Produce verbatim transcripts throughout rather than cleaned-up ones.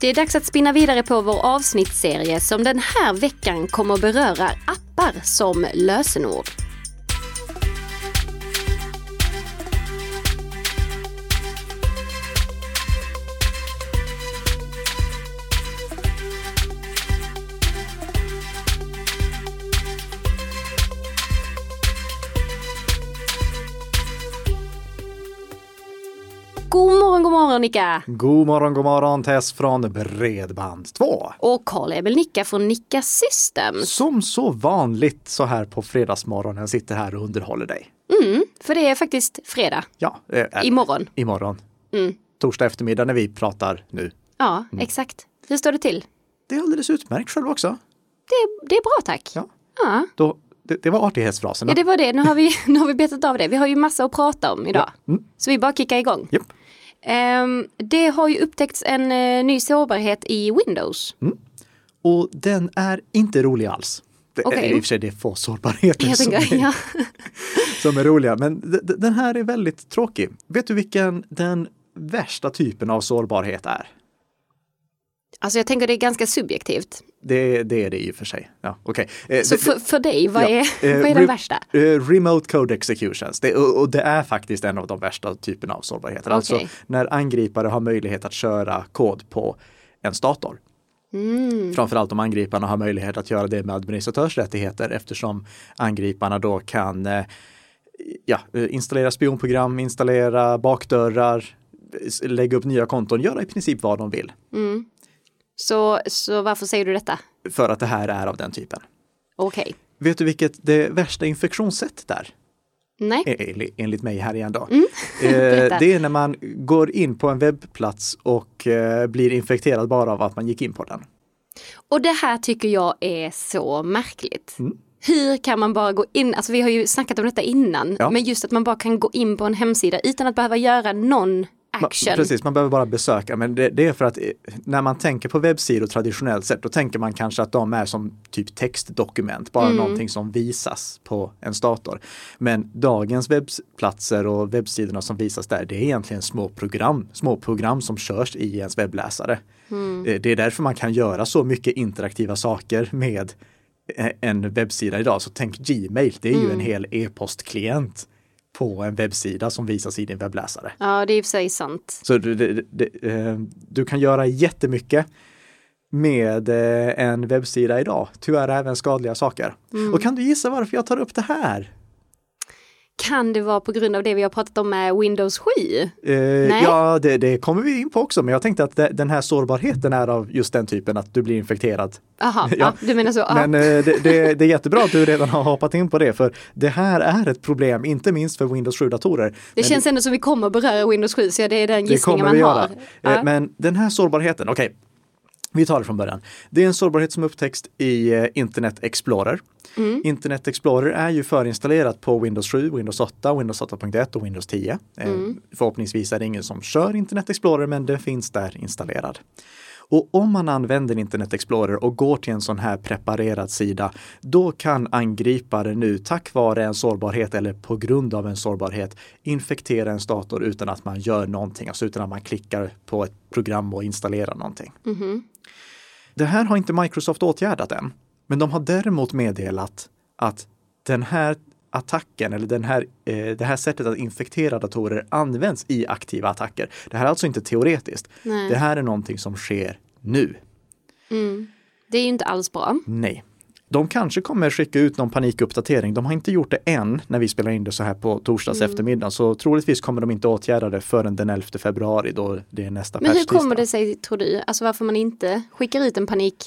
Det är dags att spinna vidare på vår avsnittserie som den här veckan kommer beröra appar som lösenord. Nicka. God morgon, god morgon, Tess från Bredband två. Och Karl-Emil Nicka från Nicka System. Som så vanligt så här på fredagsmorgonen sitter här och underhåller dig. Mm, för det är faktiskt fredag. Ja. Äh, imorgon. Imorgon. Mm. Torsdag eftermiddag när vi pratar nu. Ja, mm. Exakt. Hur står det till? Det är alldeles utmärkt själv också. Det, det är bra, tack. Ja. ja. Då, det, det var artighetsfrasen. Ja, det var det. Nu har, vi, nu har vi betat av det. Vi har ju massa att prata om idag. Ja. Mm. Så vi bara kickar igång. Japp. Yep. Um, det har ju upptäckts en uh, ny sårbarhet i Windows. Mm. Och den är inte rolig alls. Det okay. är i och för sig det är få sårbarheter Jag som, tänker, är, ja. som är roliga. Men d- d- den här är väldigt tråkig. Vet du vilken den värsta typen av sårbarhet är? Alltså jag tänker det är ganska subjektivt. Det, det är det i och för sig. Ja, okay. eh, Så det, för, för dig, vad, ja, är, eh, vad är den re, värsta? Eh, remote code executions. Det, och, och det är faktiskt en av de värsta typerna av sårbarheter. Okay. Alltså när angripare har möjlighet att köra kod på en dator. Mm. Framförallt om angriparna har möjlighet att göra det med administratörsrättigheter eftersom angriparna då kan eh, ja, installera spionprogram, installera bakdörrar, lägga upp nya konton, göra i princip vad de vill. Mm. Så, så varför säger du detta? För att det här är av den typen. Okej. Okay. Vet du vilket det värsta infektionssättet är? Nej. Enligt, enligt mig här igen då. Mm. eh, det är när man går in på en webbplats och eh, blir infekterad bara av att man gick in på den. Och det här tycker jag är så märkligt. Mm. Hur kan man bara gå in, alltså vi har ju snackat om detta innan, ja. Men just att man bara kan gå in på en hemsida utan att behöva göra någon... Man, precis, man behöver bara besöka, men det, det är för att när man tänker på webbsidor traditionellt sett, då tänker man kanske att de är som typ textdokument, bara mm. någonting som visas på en dator. Men dagens webbplatser och webbsidorna som visas där, det är egentligen små program, små program som körs i ens webbläsare. Mm. Det är därför man kan göra så mycket interaktiva saker med en webbsida idag. Så tänk Gmail, det är mm. ju en hel e-postklient på en webbsida som visas i din webbläsare. Ja, det är i och för sig sant. Så du, du, du, du kan göra jättemycket med en webbsida idag. Tyvärr även skadliga saker. Mm. Och kan du gissa varför jag tar upp det här? Kan det vara på grund av det vi har pratat om med Windows sju? Eh, ja, det, det kommer vi in på också. Men jag tänkte att det, den här sårbarheten är av just den typen att du blir infekterad. Aha, ja. Ja, du menar så. Ah. Men eh, det, det, det är jättebra att du redan har hoppat in på det. För det här är ett problem, inte minst för Windows sju-datorer. Det men känns ändå som vi kommer att beröra Windows sju, så det är den gissningen man har. Eh, ah. Men den här sårbarheten, okej. Okay. Vi tar det från början. Det är en sårbarhet som upptäcks i Internet Explorer. Mm. Internet Explorer är ju förinstallerat på Windows sju, Windows åtta, Windows åtta punkt ett och Windows tio. Mm. Förhoppningsvis är det ingen som kör Internet Explorer, men den finns där installerad. Och om man använder Internet Explorer och går till en sån här preparerad sida, då kan angripare nu tack vare en sårbarhet eller på grund av en sårbarhet infektera en dator utan att man gör någonting. Alltså utan att man klickar på ett program och installerar någonting. Mm. Det här har inte Microsoft åtgärdat än. Men de har däremot meddelat att den här attacken eller den här, eh, det här sättet att infektera datorer används i aktiva attacker. Det här är alltså inte teoretiskt. Nej. Det här är någonting som sker nu. Mm. Det är ju inte alls bra. Nej. De kanske kommer skicka ut någon panikuppdatering. De har inte gjort det än när vi spelar in det så här på torsdags mm. eftermiddag. Så troligtvis kommer de inte åtgärda det förrän den elfte februari då det är nästa patch-tisdag. Men hur kommer det sig, tror du? Alltså varför man inte skickar ut en panik?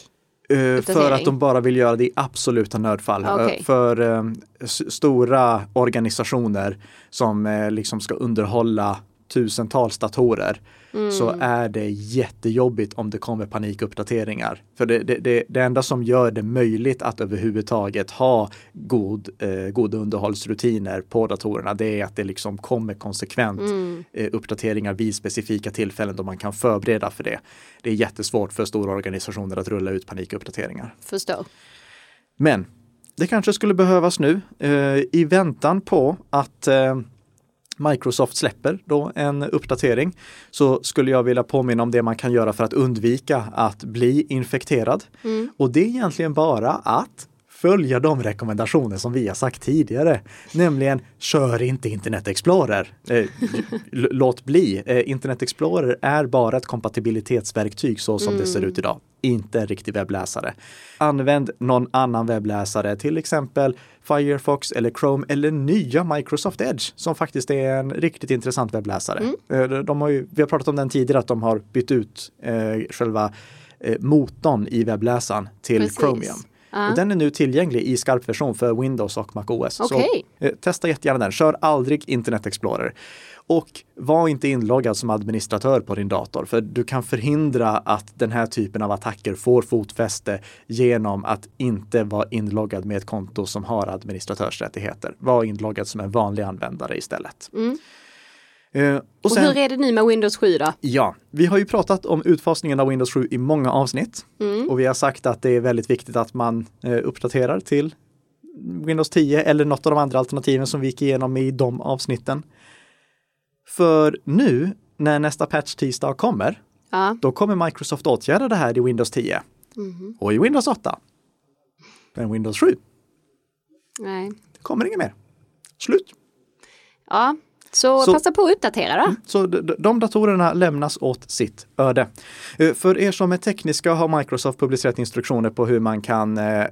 För att de bara vill göra det i absoluta nödfall. Okay. För um, s- stora organisationer som uh, liksom ska underhålla tusentals datorer mm. så är det jättejobbigt om det kommer panikuppdateringar. För det, det, det, det enda som gör det möjligt att överhuvudtaget ha god, eh, goda underhållsrutiner på datorerna, det är att det liksom kommer konsekvent mm. eh, uppdateringar vid specifika tillfällen då man kan förbereda för det. Det är jättesvårt för stora organisationer att rulla ut panikuppdateringar. Förstår. Men det kanske skulle behövas nu eh, i väntan på att eh, Microsoft släpper då en uppdatering, så skulle jag vilja påminna om det man kan göra för att undvika att bli infekterad. Mm. Och det är egentligen bara att följa de rekommendationer som vi har sagt tidigare. Nämligen, kör inte Internet Explorer. Eh, låt bli. Eh, Internet Explorer är bara ett kompatibilitetsverktyg så som mm. det ser ut idag. Inte en riktig webbläsare. Använd någon annan webbläsare, till exempel Firefox eller Chrome eller nya Microsoft Edge som faktiskt är en riktigt intressant webbläsare. Mm. De har ju, vi har pratat om den tidigare, att de har bytt ut eh, själva eh, motorn i webbläsaren till Precis. Chromium. Uh-huh. Och den är nu tillgänglig i skarp version för Windows och macOS. Okay. Så eh, testa jättegärna den. Kör aldrig Internet Explorer. Och var inte inloggad som administratör på din dator, för du kan förhindra att den här typen av attacker får fotfäste genom att inte vara inloggad med ett konto som har administratörsrättigheter. Var inloggad som en vanlig användare istället. Mm. Uh, och, sen, och hur är det nu med Windows sju då? Ja, vi har ju pratat om utfasningen av Windows sju i många avsnitt. Mm. Och vi har sagt att det är väldigt viktigt att man uh, uppdaterar till Windows tio eller något av de andra alternativen som vi gick igenom i de avsnitten. För nu, när nästa patch tisdag kommer, ja. Då kommer Microsoft åtgärda det här i Windows tio. Mm. Och i Windows åtta. Men Windows sju. Nej. Det kommer inget mer. Slut. Ja. Så, så passa på att uppdatera då. Så de, de datorerna lämnas åt sitt öde. För er som är tekniska har Microsoft publicerat instruktioner på hur man kan eh,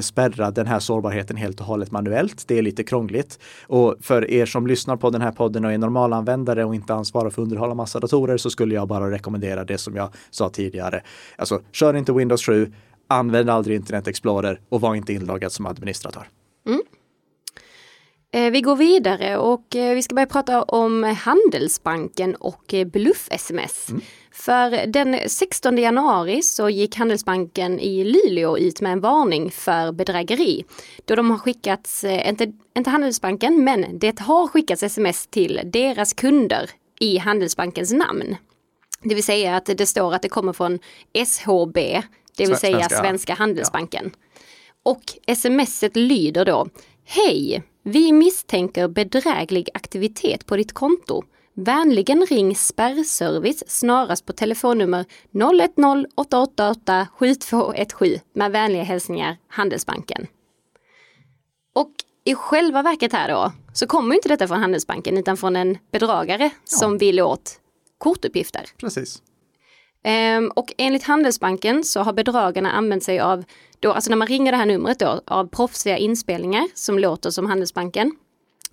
spärra den här sårbarheten helt och hållet manuellt. Det är lite krångligt. Och för er som lyssnar på den här podden och är normalanvändare och inte ansvarar för att underhålla massa datorer, så skulle jag bara rekommendera det som jag sa tidigare. Alltså, kör inte Windows sju, använd aldrig Internet Explorer och var inte inloggad som administratör. Mm. Vi går vidare och vi ska börja prata om Handelsbanken och bluff-sms. Mm. För den sextonde januari så gick Handelsbanken i Luleå ut med en varning för bedrägeri. Då de har skickats, inte, inte Handelsbanken, men det har skickats sms till deras kunder i Handelsbankens namn. Det vill säga att det står att det kommer från S H B, det vill Sven- säga Svenska, Svenska Handelsbanken. Ja. Och smset lyder då: Hej! Vi misstänker bedräglig aktivitet på ditt konto. Vänligen ring spärrservice snarast på telefonnummer noll ett noll åtta åtta åtta sju två ett sju med vänliga hälsningar Handelsbanken. Och i själva verket här då så kommer inte detta från Handelsbanken utan från en bedragare ja. Som vill åt kortuppgifter. Precis. Um, och enligt Handelsbanken så har bedragarna använt sig av, då, alltså när man ringer det här numret då, av proffsiga inspelningar som låter som Handelsbanken.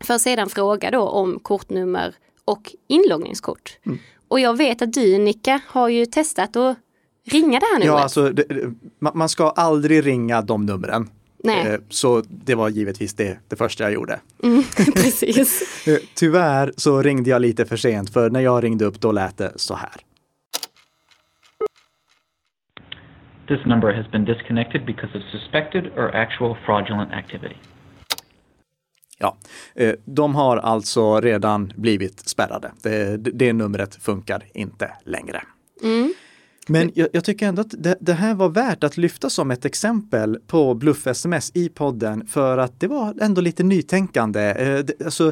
För att sedan fråga då om kortnummer och inloggningskort. Mm. Och jag vet att du, Nicka, har ju testat att ringa det här numret. Ja, alltså det, man ska aldrig ringa de numren. Nej. Så det var givetvis det, det första jag gjorde. Mm, precis. Tyvärr så ringde jag lite för sent, för när jag ringde upp då lät det så här. This number has been disconnected because of suspected or actual fraudulent activity. Ja, de har alltså redan blivit spärrade. Det, det numret funkar inte längre. Mm. Men jag, jag tycker ändå att det, det här var värt att lyfta som ett exempel på bluff-sms i podden, för att det var ändå lite nytänkande. Alltså,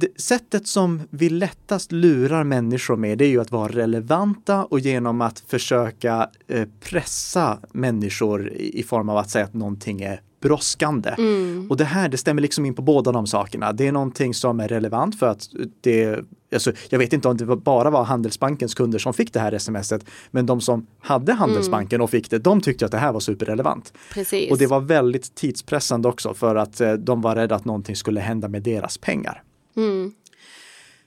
det, sättet som vi lättast lurar människor med, det är ju att vara relevanta och genom att försöka eh, pressa människor i, i form av att säga att någonting är brådskande. Mm. Och det här, det stämmer liksom in på båda de sakerna. Det är någonting som är relevant för att det, alltså, jag vet inte om det bara var Handelsbankens kunder som fick det här smset, men de som hade Handelsbanken mm. och fick det, de tyckte att det här var superrelevant. Precis. Och det var väldigt tidspressande också, för att eh, de var rädda att någonting skulle hända med deras pengar. Mm.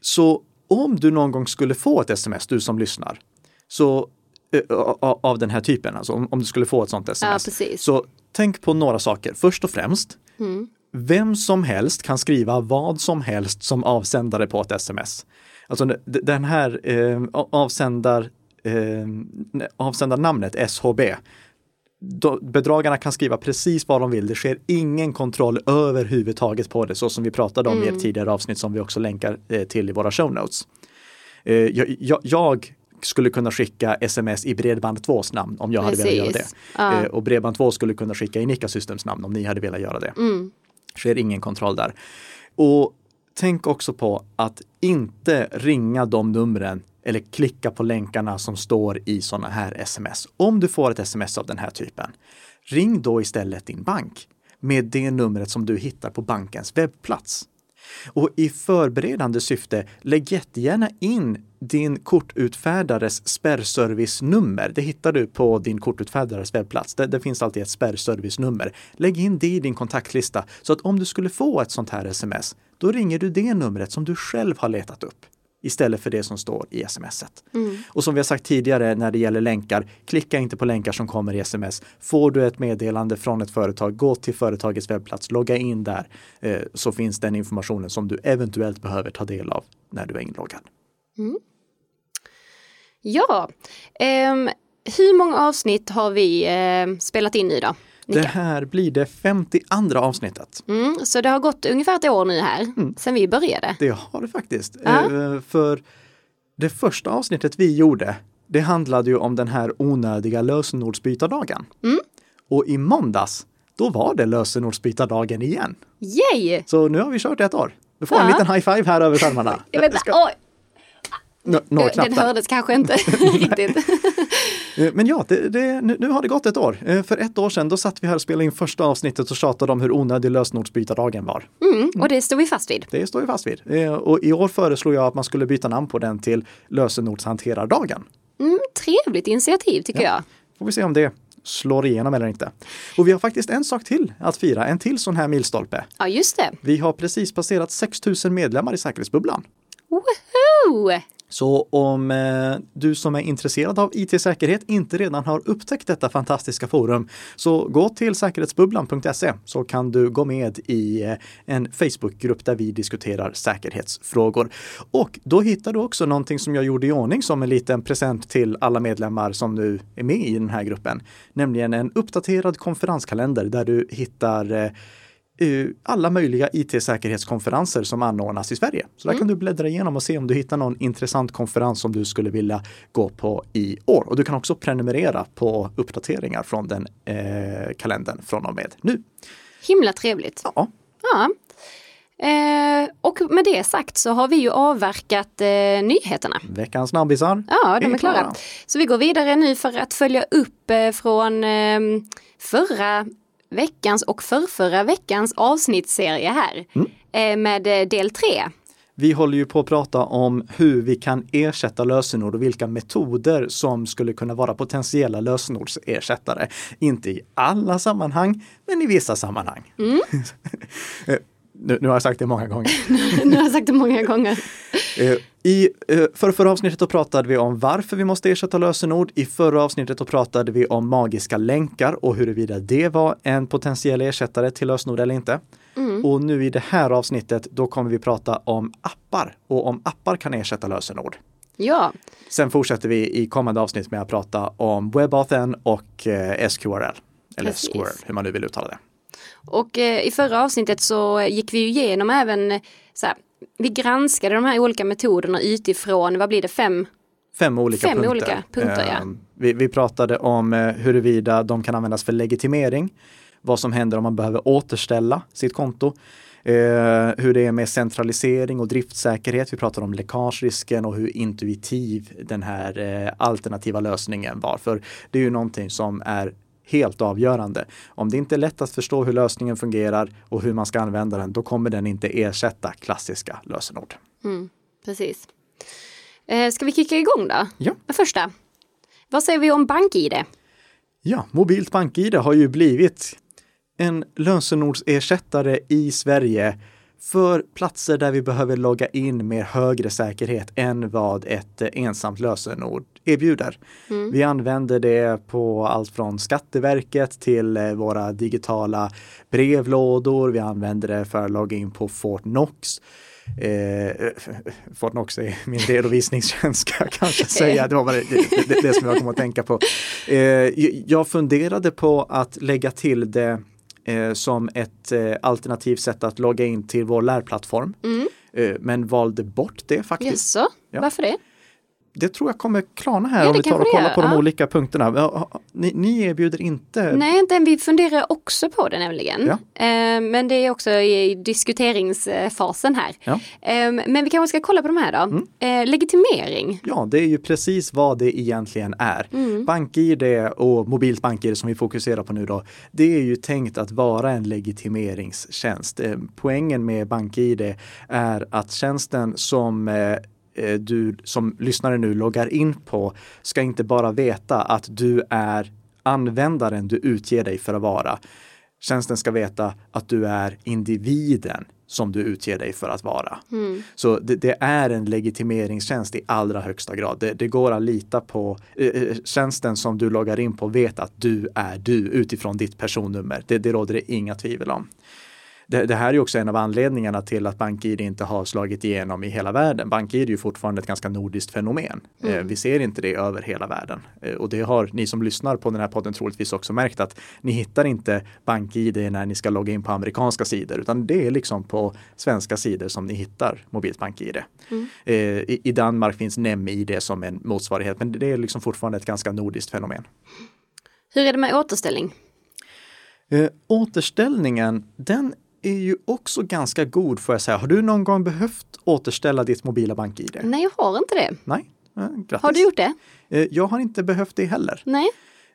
Så om du någon gång skulle få ett sms, du som lyssnar, så, av den här typen, alltså om, om du skulle få ett sånt sms, ja, så tänk på några saker. Först och främst, mm. vem som helst kan skriva vad som helst som avsändare på ett sms. Alltså den här eh, avsändar, eh, avsändarnamnet S H B, bedragarna kan skriva precis vad de vill. Det sker ingen kontroll överhuvudtaget på det, så som vi pratade om mm. i ett tidigare avsnitt som vi också länkar till i våra show notes. Jag, jag, jag skulle kunna skicka sms i Bredband tvås namn om jag precis. Hade velat göra det. Ja. Och Bredband två skulle kunna skicka i Nicka Systems namn om ni hade velat göra det. Mm. Det sker ingen kontroll där. Och tänk också på att inte ringa de numren eller klicka på länkarna som står i sådana här sms. Om du får ett sms av den här typen, ring då istället din bank med det numret som du hittar på bankens webbplats. Och i förberedande syfte, lägg jättegärna in din kortutfärdares spärrservicenummer. Det hittar du på din kortutfärdares webbplats. Det, det finns alltid ett spärrservicenummer. Lägg in det i din kontaktlista så att om du skulle få ett sånt här sms, då ringer du det numret som du själv har letat upp istället för det som står i smset. Mm. Och som vi har sagt tidigare när det gäller länkar, klicka inte på länkar som kommer i sms. Får du ett meddelande från ett företag, gå till företagets webbplats, logga in där eh, så finns den informationen som du eventuellt behöver ta del av när du är inloggad. Mm. Ja, ehm, hur många avsnitt har vi eh, spelat in i då? Nicka? Det här blir det femtioandra avsnittet. Mm, så det har gått ungefär ett år nu här, mm. sen vi började. Det har det faktiskt. Uh-huh. Eh, för det första avsnittet vi gjorde, det handlade ju om den här onödiga lösenordsbytardagen. Mm. Och i måndags, då var det lösenordsbytardagen igen. Yay! Så nu har vi kört ett år. Du får uh-huh. en liten high five här över skärmarna. Jag vet inte, ska... oj! No, no, den hördes kanske inte riktigt. Men ja, det, det, nu, nu har det gått ett år. För ett år sedan då satt vi här och spelade in första avsnittet och tjatade om hur onödig lösenordsbytardagen var. Mm, och det står vi fast vid. Det står vi fast vid. Och i år föreslog jag att man skulle byta namn på den till lösenordshanterardagen. Mm, trevligt initiativ tycker ja. jag. Får vi se om det slår igenom eller inte. Och vi har faktiskt en sak till att fira. En till sån här milstolpe. Ja, just det. Vi har precis passerat sex tusen medlemmar i säkerhetsbubblan. Woho! Så om eh, du som är intresserad av I T-säkerhet inte redan har upptäckt detta fantastiska forum, så gå till säkerhetsbubblan punkt se så kan du gå med i eh, en Facebookgrupp där vi diskuterar säkerhetsfrågor. Och då hittar du också någonting som jag gjorde i ordning som en liten present till alla medlemmar som nu är med i den här gruppen. Nämligen en uppdaterad konferenskalender där du hittar... Eh, alla möjliga I T-säkerhetskonferenser som anordnas i Sverige. Så där mm. kan du bläddra igenom och se om du hittar någon intressant konferens som du skulle vilja gå på i år. Och du kan också prenumerera på uppdateringar från den eh, kalendern från och med nu. Himla trevligt. Ja. ja. Eh, och med det sagt så har vi ju avverkat eh, nyheterna. Veckans snabbisar. Ja, de är, är klara. klara. Så vi går vidare nu för att följa upp eh, från eh, förra veckans och förrförra veckans avsnittserie här mm. med del tre. Vi håller ju på att prata om hur vi kan ersätta lösenord och vilka metoder som skulle kunna vara potentiella lösenordsersättare. Inte i alla sammanhang, men i vissa sammanhang. Mm. Nu, nu har jag sagt det många gånger. nu har jag sagt det många gånger. I för förra avsnittet då pratade vi om varför vi måste ersätta lösenord. I förra avsnittet då pratade vi om magiska länkar och huruvida det var en potentiell ersättare till lösenord eller inte. Mm. Och nu i det här avsnittet då kommer vi prata om appar och om appar kan ersätta lösenord. Ja. Sen fortsätter vi i kommande avsnitt med att prata om WebAuthn och S Q R L. Eller S Q R L, hur man nu vill uttala det. Och eh, i förra avsnittet så gick vi ju igenom även, så här, vi granskade de här olika metoderna utifrån, vad blir det, fem? Fem olika fem punkter. Olika punkter eh, ja. vi, vi pratade om eh, huruvida de kan användas för legitimering, vad som händer om man behöver återställa sitt konto, eh, hur det är med centralisering och driftsäkerhet, vi pratade om läckagerisken och hur intuitiv den här eh, alternativa lösningen var, för det är ju någonting som är helt avgörande. Om det inte är lätt att förstå hur lösningen fungerar och hur man ska använda den, då kommer den inte ersätta klassiska lösenord. Mm, precis. Eh, ska vi kicka igång då? Ja. Den första. Vad säger vi om BankID? Ja, Mobilt Bank-I D har ju blivit en lösenordsersättare i Sverige för platser där vi behöver logga in med högre säkerhet än vad ett ensamt lösenord erbjuder. Mm. Vi använder det på allt från Skatteverket till våra digitala brevlådor. Vi använder det för att logga in på Fortnox. Eh, Fortnox är min redovisningstjänst, ska jag kanske säga. Det var bara det, det, det som jag kom att tänka på. Eh, jag funderade på att lägga till det Eh, som ett eh, alternativt sätt att logga in till vår lärplattform. Mm. Eh, men valde bort det faktiskt. Jaså, varför det? det tror jag kommer klarna här, ja, om vi tar och kollar på ja. de olika punkterna. Ni, ni erbjuder inte... Nej, inte än. Vi funderar också på det nämligen. Ja. Eh, men det är också i diskuteringsfasen här. Ja. Eh, men vi kanske ska kolla på de här då. Mm. Eh, legitimering. Ja, det är ju precis vad det egentligen är. Mm. BankID och Mobilt BankID som vi fokuserar på nu då, det är ju tänkt att vara en legitimeringstjänst. Eh, poängen med BankID är att tjänsten som... Eh, du som lyssnare nu loggar in på ska inte bara veta att du är användaren du utger dig för att vara. Tjänsten ska veta att du är individen som du utger dig för att vara. Mm. Så det, det är en legitimeringstjänst i allra högsta grad. Det, det går att lita på eh, tjänsten som du loggar in på vet att du är du utifrån ditt personnummer. Det, det råder det inga tvivel om. Det, det här är också en av anledningarna till att BankID inte har slagit igenom i hela världen. BankID är ju fortfarande ett ganska nordiskt fenomen. Mm. Eh, vi ser inte det över hela världen. Eh, och det har ni som lyssnar på den här podden troligtvis också märkt, att ni hittar inte BankID när ni ska logga in på amerikanska sidor, utan det är liksom på svenska sidor som ni hittar Mobilt BankID. Mm. Eh, i, I Danmark finns NemID som en motsvarighet, men det är liksom fortfarande ett ganska nordiskt fenomen. Hur är det med återställning? Eh, återställningen, den är ju också ganska god, får jag säga. Har du någon gång behövt återställa ditt mobila BankID? Nej, jag har inte det. Nej, eh, grattis. Har du gjort det? Eh, jag har inte behövt det heller. Nej.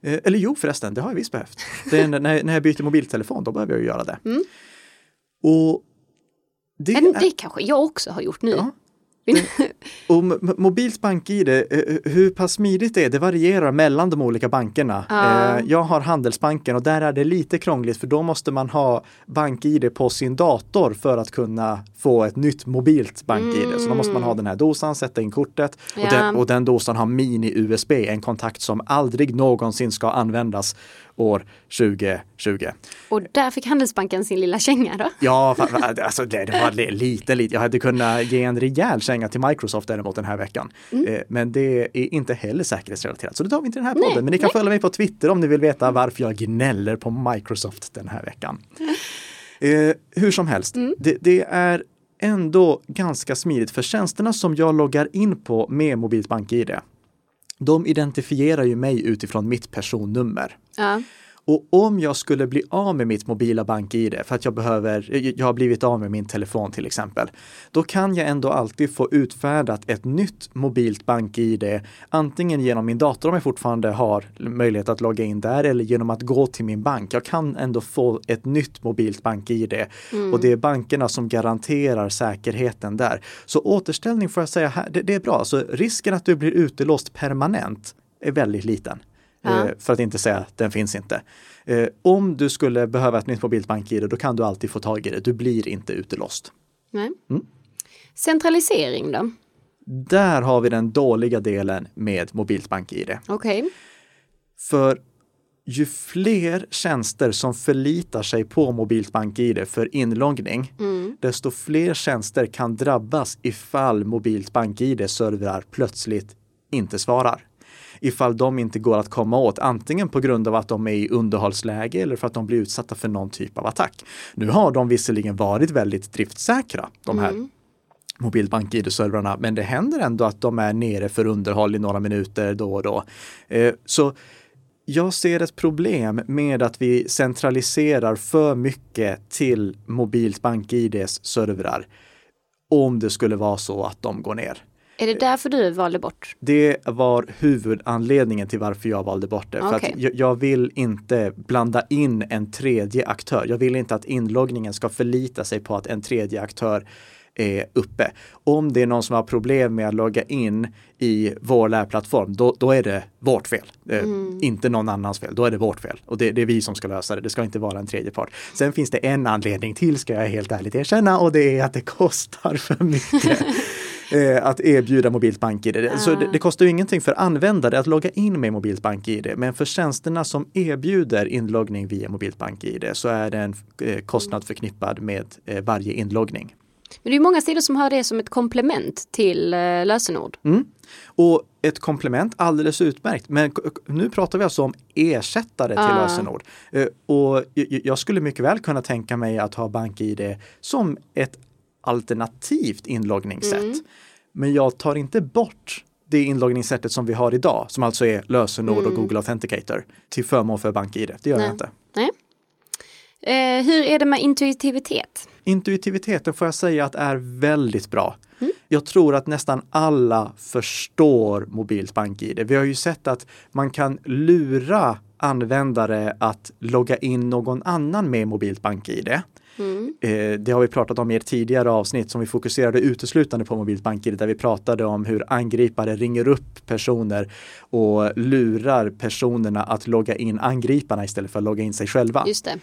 Eh, eller jo, förresten, det har jag visst behövt. Det är när, när jag byter mobiltelefon, då behöver jag ju göra det. Mm. Och det, men det är... kanske jag också har gjort nu. Ja. Och Mobilt BankID, hur pass smidigt det är, det varierar mellan de olika bankerna. Ah. Jag har Handelsbanken och där är det lite krångligt, för då måste man ha BankID på sin dator för att kunna få ett nytt mobilt BankID. Mm. Så då måste man ha den här dosan, sätta in kortet och, ja. den, och den dosan har mini-U S B, en kontakt som aldrig någonsin ska användas år tjugo tjugo. Och där fick Handelsbanken sin lilla känga då? Ja, alltså det var lite, lite. Jag hade kunnat ge en rejäl känga till Microsoft däremot den här veckan. Mm. Men det är inte heller säkerhetsrelaterat. Så det tar vi inte den här podden. Nej, men ni kan nej. följa mig på Twitter om ni vill veta varför jag gnäller på Microsoft den här veckan. Mm. Eh, hur som helst, mm. det, det är ändå ganska smidigt. För tjänsterna som jag loggar in på med Mobilt BankID, de identifierar ju mig utifrån mitt personnummer. Ja. Och om jag skulle bli av med mitt mobila BankID för att jag behöver, jag har blivit av med min telefon till exempel, då kan jag ändå alltid få utfärdat ett nytt mobilt BankID, antingen genom min dator om jag fortfarande har möjlighet att logga in där, eller genom att gå till min bank. Jag kan ändå få ett nytt mobilt BankID. Mm. Och det är bankerna som garanterar säkerheten där. Så återställning får jag säga här, det, det är bra. Så risken att du blir utelåst permanent är väldigt liten. Ja. För att inte säga att den finns inte. Om du skulle behöva ett nytt mobilt BankID, då kan du alltid få tag i det. Du blir inte utelåst. Nej. Mm. Centralisering då? Där har vi den dåliga delen med mobilt BankID. Okej. Okay. För ju fler tjänster som förlitar sig på mobilt BankID för inloggning, mm. desto fler tjänster kan drabbas ifall mobilt BankID-servrar plötsligt inte svarar. Ifall de inte går att komma åt, antingen på grund av att de är i underhållsläge eller för att de blir utsatta för någon typ av attack. Nu har de visserligen varit väldigt driftsäkra, de här mm. Mobilt BankID-servrarna, men det händer ändå att de är nere för underhåll i några minuter då och då. Eh, så jag ser ett problem med att vi centraliserar för mycket till Mobilt BankIDs servrar om det skulle vara så att de går ner. Är det därför du valde bort? Det var huvudanledningen till varför jag valde bort det. Okay. För att jag, jag vill inte blanda in en tredje aktör. Jag vill inte att inloggningen ska förlita sig på att en tredje aktör är uppe. Om det är någon som har problem med att logga in i vår lärplattform, då, då är det vårt fel. Mm. Eh, inte någon annans fel, då är det vårt fel. Och det, det är vi som ska lösa det, det ska inte vara en tredje part. Sen finns det en anledning till, ska jag helt ärligt erkänna, och det är att det kostar för mycket. Att erbjuda Mobilt BankID. Ah. Så det, det kostar ju ingenting för användare att logga in med Mobilt BankID. Men för tjänsterna som erbjuder inloggning via Mobilt BankID så är det en kostnad förknippad med varje inloggning. Men det är många sidor som har det som ett komplement till lösenord. Mm. Och ett komplement, alldeles utmärkt. Men nu pratar vi alltså om ersättare till ah. lösenord. Och jag skulle mycket väl kunna tänka mig att ha BankID som ett alternativt inloggningssätt. Mm. Men jag tar inte bort det inloggningssättet som vi har idag, som alltså är lösenord mm. och Google Authenticator, till förmån för BankID. Det gör Nej. jag inte. Nej. Eh, hur är det med intuitivitet? Intuitiviteten får jag säga att är väldigt bra. Mm. Jag tror att nästan alla förstår Mobilt BankID. Vi har ju sett att man kan lura användare att logga in någon annan med Mobilt BankID. Mm. Eh, det har vi pratat om i ett tidigare avsnitt som vi fokuserade uteslutande på Mobilt BankID, där vi pratade om hur angripare ringer upp personer och lurar personerna att logga in angriparna istället för att logga in sig själva. Just det.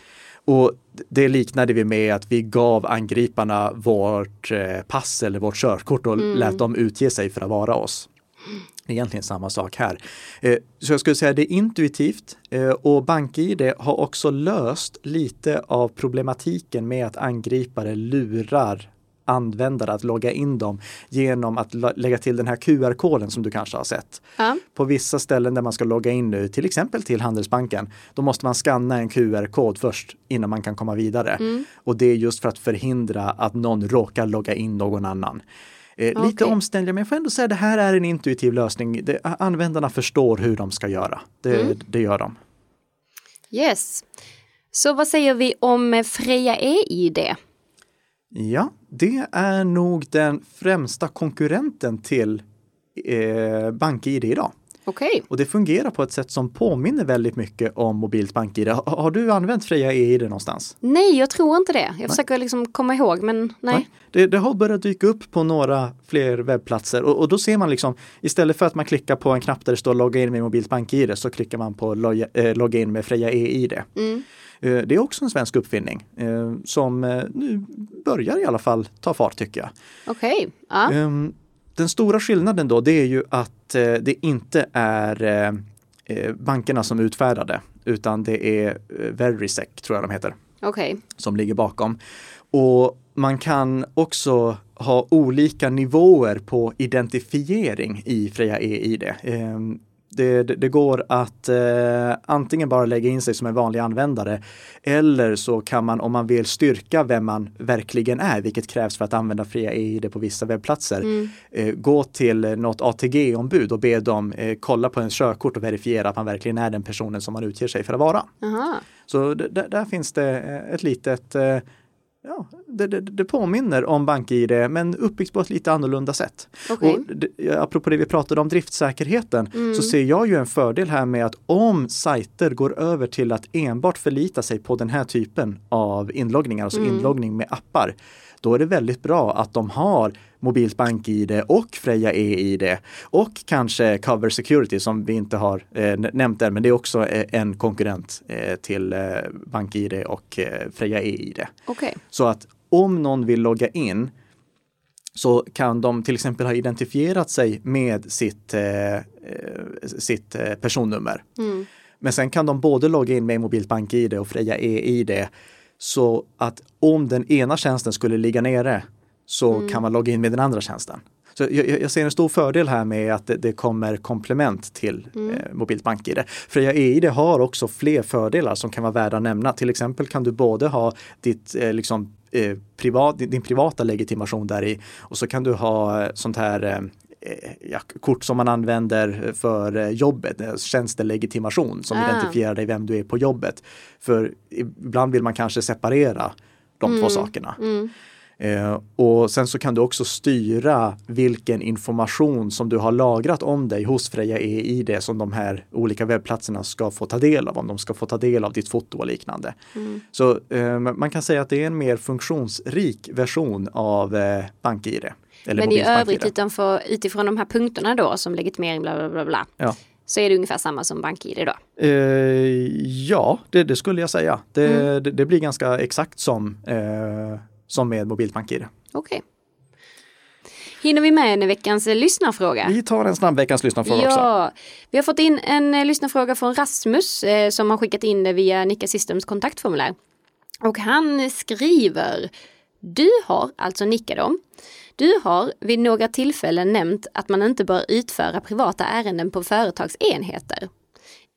Och det liknade vi med att vi gav angriparna vårt pass eller vårt körkort och mm. lät dem utge sig för att vara oss. Egentligen samma sak här. Så jag skulle säga att det är intuitivt, och BankID har också löst lite av problematiken med att angripare lurar användare att logga in dem genom att lägga till den här Q R-koden som du kanske har sett. Ja. På vissa ställen där man ska logga in nu, till exempel till Handelsbanken, då måste man skanna en Q R-kod först innan man kan komma vidare. Mm. Och det är just för att förhindra att någon råkar logga in någon annan. Eh, okay. Lite omständliga, men jag får ändå säga att det här är en intuitiv lösning. Det, användarna förstår hur de ska göra. Det, mm. det gör de. Yes. Så vad säger vi om Freja e-I D? Ja, det är nog den främsta konkurrenten till eh, BankID idag. Okay. Och det fungerar på ett sätt som påminner väldigt mycket om Mobilt BankID. Har, har du använt Freja e-I D någonstans? Nej, jag tror inte det. Jag nej. försöker liksom komma ihåg, men nej. nej. Det, det har börjat dyka upp på några fler webbplatser. Och, och då ser man liksom, istället för att man klickar på en knapp där det står logga in med Mobilt BankID, så klickar man på logga, eh, logga in med Freja e-I D. Mm. Det är också en svensk uppfinning som nu börjar i alla fall ta fart, tycker jag. Okej. Okay. Ah. Den stora skillnaden då, det är ju att det inte är bankerna som utfärdade, utan det är Verisec, tror jag de heter, okay. som ligger bakom. Och man kan också ha olika nivåer på identifiering i Freja e-I D. Det, det, det går att eh, antingen bara lägga in sig som en vanlig användare, eller så kan man, om man vill styrka vem man verkligen är, vilket krävs för att använda Freja e-I D på vissa webbplatser, mm. eh, gå till något A T G-ombud och be dem eh, kolla på en körkort och verifiera att man verkligen är den personen som man utger sig för att vara. Aha. Så d- där finns det ett litet, eh, ja, det, det, det påminner om BankID, men uppbyggt på ett lite annorlunda sätt. Okay. Och d- apropå det vi pratade om driftsäkerheten, mm. så ser jag ju en fördel här med att om sajter går över till att enbart förlita sig på den här typen av inloggningar, alltså mm. inloggning med appar, då är det väldigt bra att de har Mobilt BankID och Freja e-I D och kanske Cover Security, som vi inte har eh, nämnt där, men det är också eh, en konkurrent eh, till eh, BankID och eh, Freja e-I D. Okay. Så att om någon vill logga in, så kan de till exempel ha identifierat sig med sitt, eh, eh, sitt eh, personnummer. Mm. Men sen kan de både logga in med Mobilt BankID och Freja e-I D, så att om den ena tjänsten skulle ligga nere, så mm. kan man logga in med den andra tjänsten. Så jag, jag ser en stor fördel här med att det, det kommer komplement till mm. eh, Mobilt BankID. Freja e-I D har också fler fördelar som kan vara värda att nämna. Till exempel kan du både ha ditt, eh, liksom, eh, privat, din privata legitimation där i, och så kan du ha sånt här... Eh, Ja, kort som man använder för jobbet, tjänstelegitimation som ah. identifierar dig vem du är på jobbet. För ibland vill man kanske separera de mm. två sakerna. Mm. Eh, och sen så kan du också styra vilken information som du har lagrat om dig hos Freja e-I D som de här olika webbplatserna ska få ta del av, om de ska få ta del av ditt foto och liknande. Mm. Så eh, man kan säga att det är en mer funktionsrik version av eh, BankID. Men i övrigt utanför, utifrån de här punkterna då som legitimering bla bla bla bla, ja. så är det ungefär samma som BankID då? Eh, ja, det, det skulle jag säga. Det, mm. det, det blir ganska exakt som, eh, som med Mobilt BankID. Okej. Okay. Hinner vi med en veckans lyssnarfråga? Vi tar en snabb veckans lyssnarfråga ja. också. Vi har fått in en lyssnarfråga från Rasmus eh, som har skickat in det via Nicka Systems kontaktformulär. Och han skriver: du har, alltså Nicka dem, du har vid några tillfällen nämnt att man inte bör utföra privata ärenden på företagsenheter.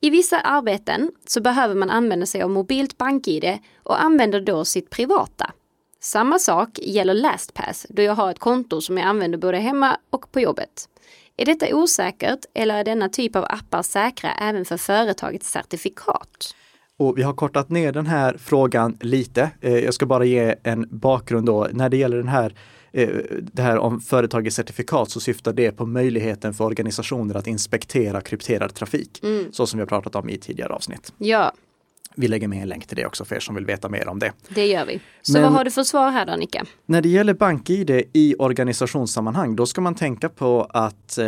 I vissa arbeten så behöver man använda sig av Mobilt BankID och använder då sitt privata. Samma sak gäller LastPass, då jag har ett konto som jag använder både hemma och på jobbet. Är detta osäkert eller är denna typ av appar säkra även för företagets certifikat? Och vi har kortat ner den här frågan lite. Jag ska bara ge en bakgrund då. När det gäller den här, det här om företagets certifikat, så syftar det på möjligheten för organisationer att inspektera krypterad trafik. Mm. Så som vi har pratat om i tidigare avsnitt. Ja. Vi lägger med en länk till det också för er som vill veta mer om det. Det gör vi. Så Men, vad har du för svar här då, Nicka? När det gäller BankID i organisationssammanhang, då ska man tänka på att eh,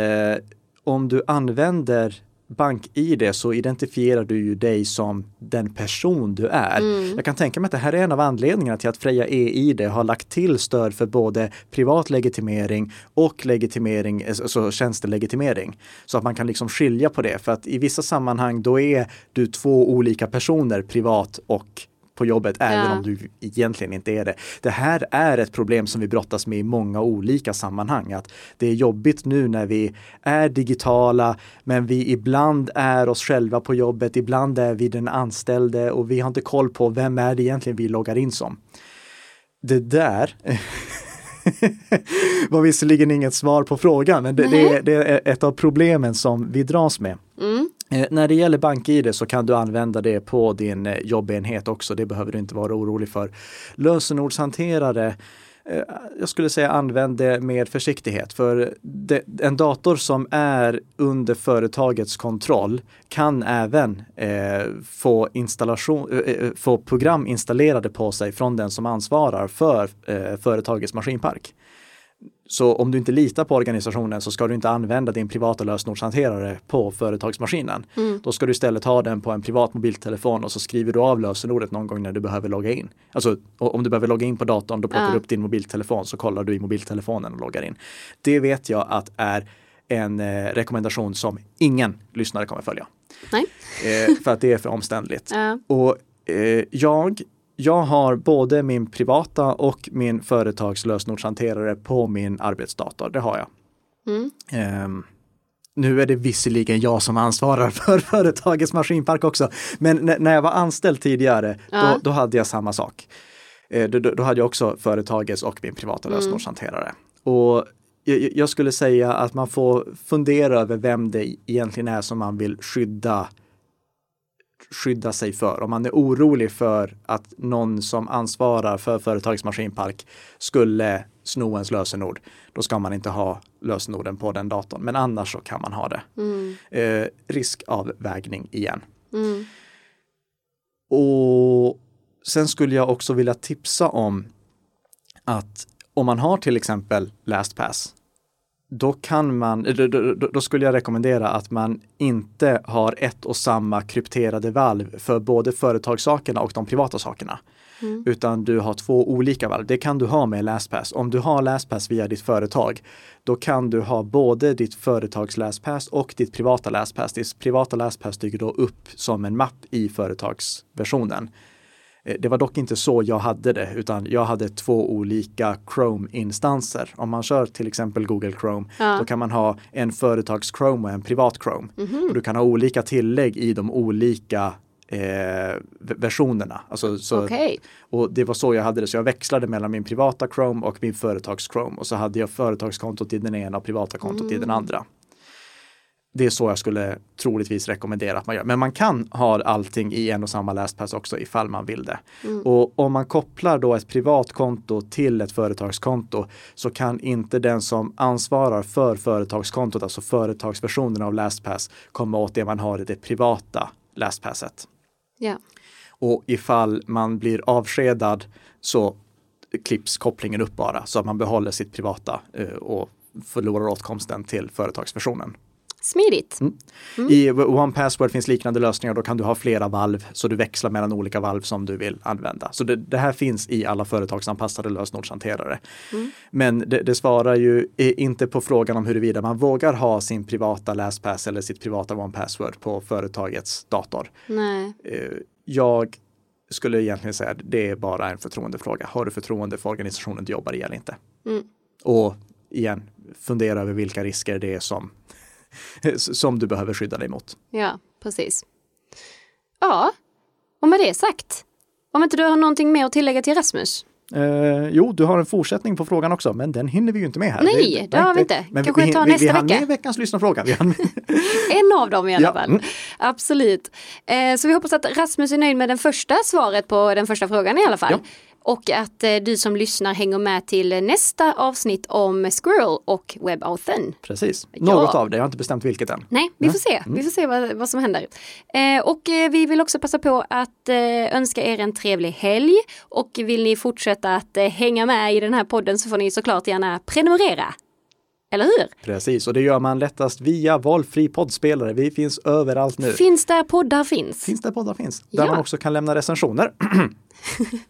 om du använder BankID så identifierar du ju dig som den person du är. Mm. Jag kan tänka mig att det här är en av anledningarna till att Freja e-I D har lagt till stöd för både privat legitimering och legitimering, alltså tjänstelegitimering. Så att man kan liksom skilja på det, för att i vissa sammanhang då är du två olika personer privat och på jobbet, ja. Även om du egentligen inte är det. Det här är ett problem som vi brottas med i många olika sammanhang. Att det är jobbigt nu när vi är digitala, men vi ibland är oss själva på jobbet, ibland är vi den anställde och vi har inte koll på vem är det egentligen vi loggar in som. Det där var visserligen inget svar på frågan, men det, mm. det, är, det är ett av problemen som vi dras med. Mm. När det gäller BankID så kan du använda det på din jobbenhet också. Det behöver du inte vara orolig för. Lösenordshanterare, jag skulle säga använd det med försiktighet. För det, en dator som är under företagets kontroll kan även eh, få, installation, eh, få program installerade på sig från den som ansvarar för eh, företagets maskinpark. Så om du inte litar på organisationen så ska du inte använda din privata lösenordshanterare på företagsmaskinen. Mm. Då ska du istället ha den på en privat mobiltelefon och så skriver du av lösenordet någon gång när du behöver logga in. Alltså om du behöver logga in på datorn, då plockar du uh. upp din mobiltelefon, så kollar du i mobiltelefonen och loggar in. Det vet jag att är en eh, rekommendation som ingen lyssnare kommer följa. Nej. eh, för att det är för omständligt. Uh. Och eh, jag... Jag har både min privata och min företagslösenordshanterare på min arbetsdator. Det har jag. Mm. Um, nu är det visserligen jag som ansvarar för företagets maskinpark också. Men n- när jag var anställd tidigare, ja. då, då hade jag samma sak. Uh, då, då hade jag också företagets och min privata mm. lösenordshanterare. Och jag, jag skulle säga att man får fundera över vem det egentligen är som man vill skydda. skydda sig för. Om man är orolig för att någon som ansvarar för företagets maskinpark skulle sno ens lösenord, då ska man inte ha lösenorden på den datorn. Men annars så kan man ha det. Mm. Eh, riskavvägning igen. Mm. Och sen skulle jag också vilja tipsa om att om man har till exempel LastPass, Då, kan man, då, då skulle jag rekommendera att man inte har ett och samma krypterade valv för både företagssakerna och de privata sakerna. Mm. Utan du har två olika valv. Det kan du ha med LastPass. Om du har LastPass via ditt företag, då kan du ha både ditt företags LastPass och ditt privata LastPass. Ditt privata LastPass dyker då upp som en mapp i företagsversionen. Det var dock inte så jag hade det, utan jag hade två olika Chrome-instanser. Om man kör till exempel Google Chrome, ja. Då kan man ha en företags-Chrome och en privat-Chrome. Mm-hmm. Och du kan ha olika tillägg i de olika eh, versionerna. Alltså, så, okay. Och det var så jag hade det, så jag växlade mellan min privata Chrome och min företags-Chrome. Och så hade jag företagskontot i den ena och privata kontot mm. i den andra. Det är så jag skulle troligtvis rekommendera att man gör. Men man kan ha allting i en och samma LastPass också ifall man vill det. Mm. Och om man kopplar då ett privatkonto till ett företagskonto, så kan inte den som ansvarar för företagskontot, alltså företagsversionen av LastPass, komma åt det man har i det privata LastPasset. Yeah. Och ifall man blir avskedad så klipps kopplingen upp bara, så att man behåller sitt privata och förlorar åtkomsten till företagsversionen. Smidigt. Mm. Mm. I one password finns liknande lösningar. Då kan du ha flera valv, så du växlar mellan olika valv som du vill använda. Så det, det här finns i alla företagsanpassade lösenordshanterare. Mm. Men det, det svarar ju inte på frågan om huruvida man vågar ha sin privata LastPass eller sitt privata one password på företagets dator. Nej. Jag skulle egentligen säga att det är bara en förtroendefråga. Har du förtroende för organisationen du jobbar i eller inte? Mm. Och igen, fundera över vilka risker det är som som du behöver skydda dig mot. Ja, precis. Ja, och med det sagt, om inte du har någonting mer att tillägga till Rasmus? Eh, jo, du har en fortsättning på frågan också, men den hinner vi ju inte med här. Nej, det, det har vi inte. Men kanske vi, vi tar vi, nästa vi vecka. Vi hann med veckans lyssnarfråga. En av dem i alla ja. fall. Mm. Absolut. Eh, så vi hoppas att Rasmus är nöjd med den första svaret på den första frågan i alla fall. Ja. Och att eh, du som lyssnar hänger med till nästa avsnitt om S Q R L och WebAuthn. Precis. Något ja. av det. Jag har inte bestämt vilket än. Nej, vi mm. får se. Vi får se vad, vad som händer. Eh, och eh, vi vill också passa på att eh, önska er en trevlig helg. Och vill ni fortsätta att eh, hänga med i den här podden så får ni såklart gärna prenumerera. Eller hur? Precis, och det gör man lättast via valfri poddspelare. Vi finns överallt nu. Finns där poddar finns. Finns där poddar finns. Där ja. man också kan lämna recensioner.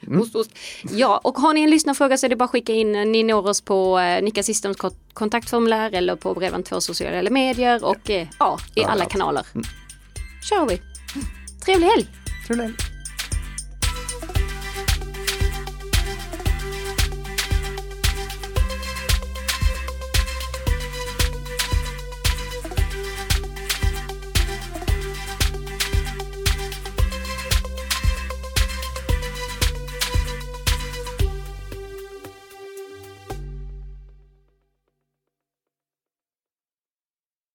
Mm. ost, ost. Ja, och har ni en lyssnarfråga så är det bara att skicka in. Ni når oss på eh, Nicka Systems kontaktformulär eller på Bredband två sociala medier och eh, ja, i alla kanaler. Kör vi. Trevlig helg! Trevlig helg!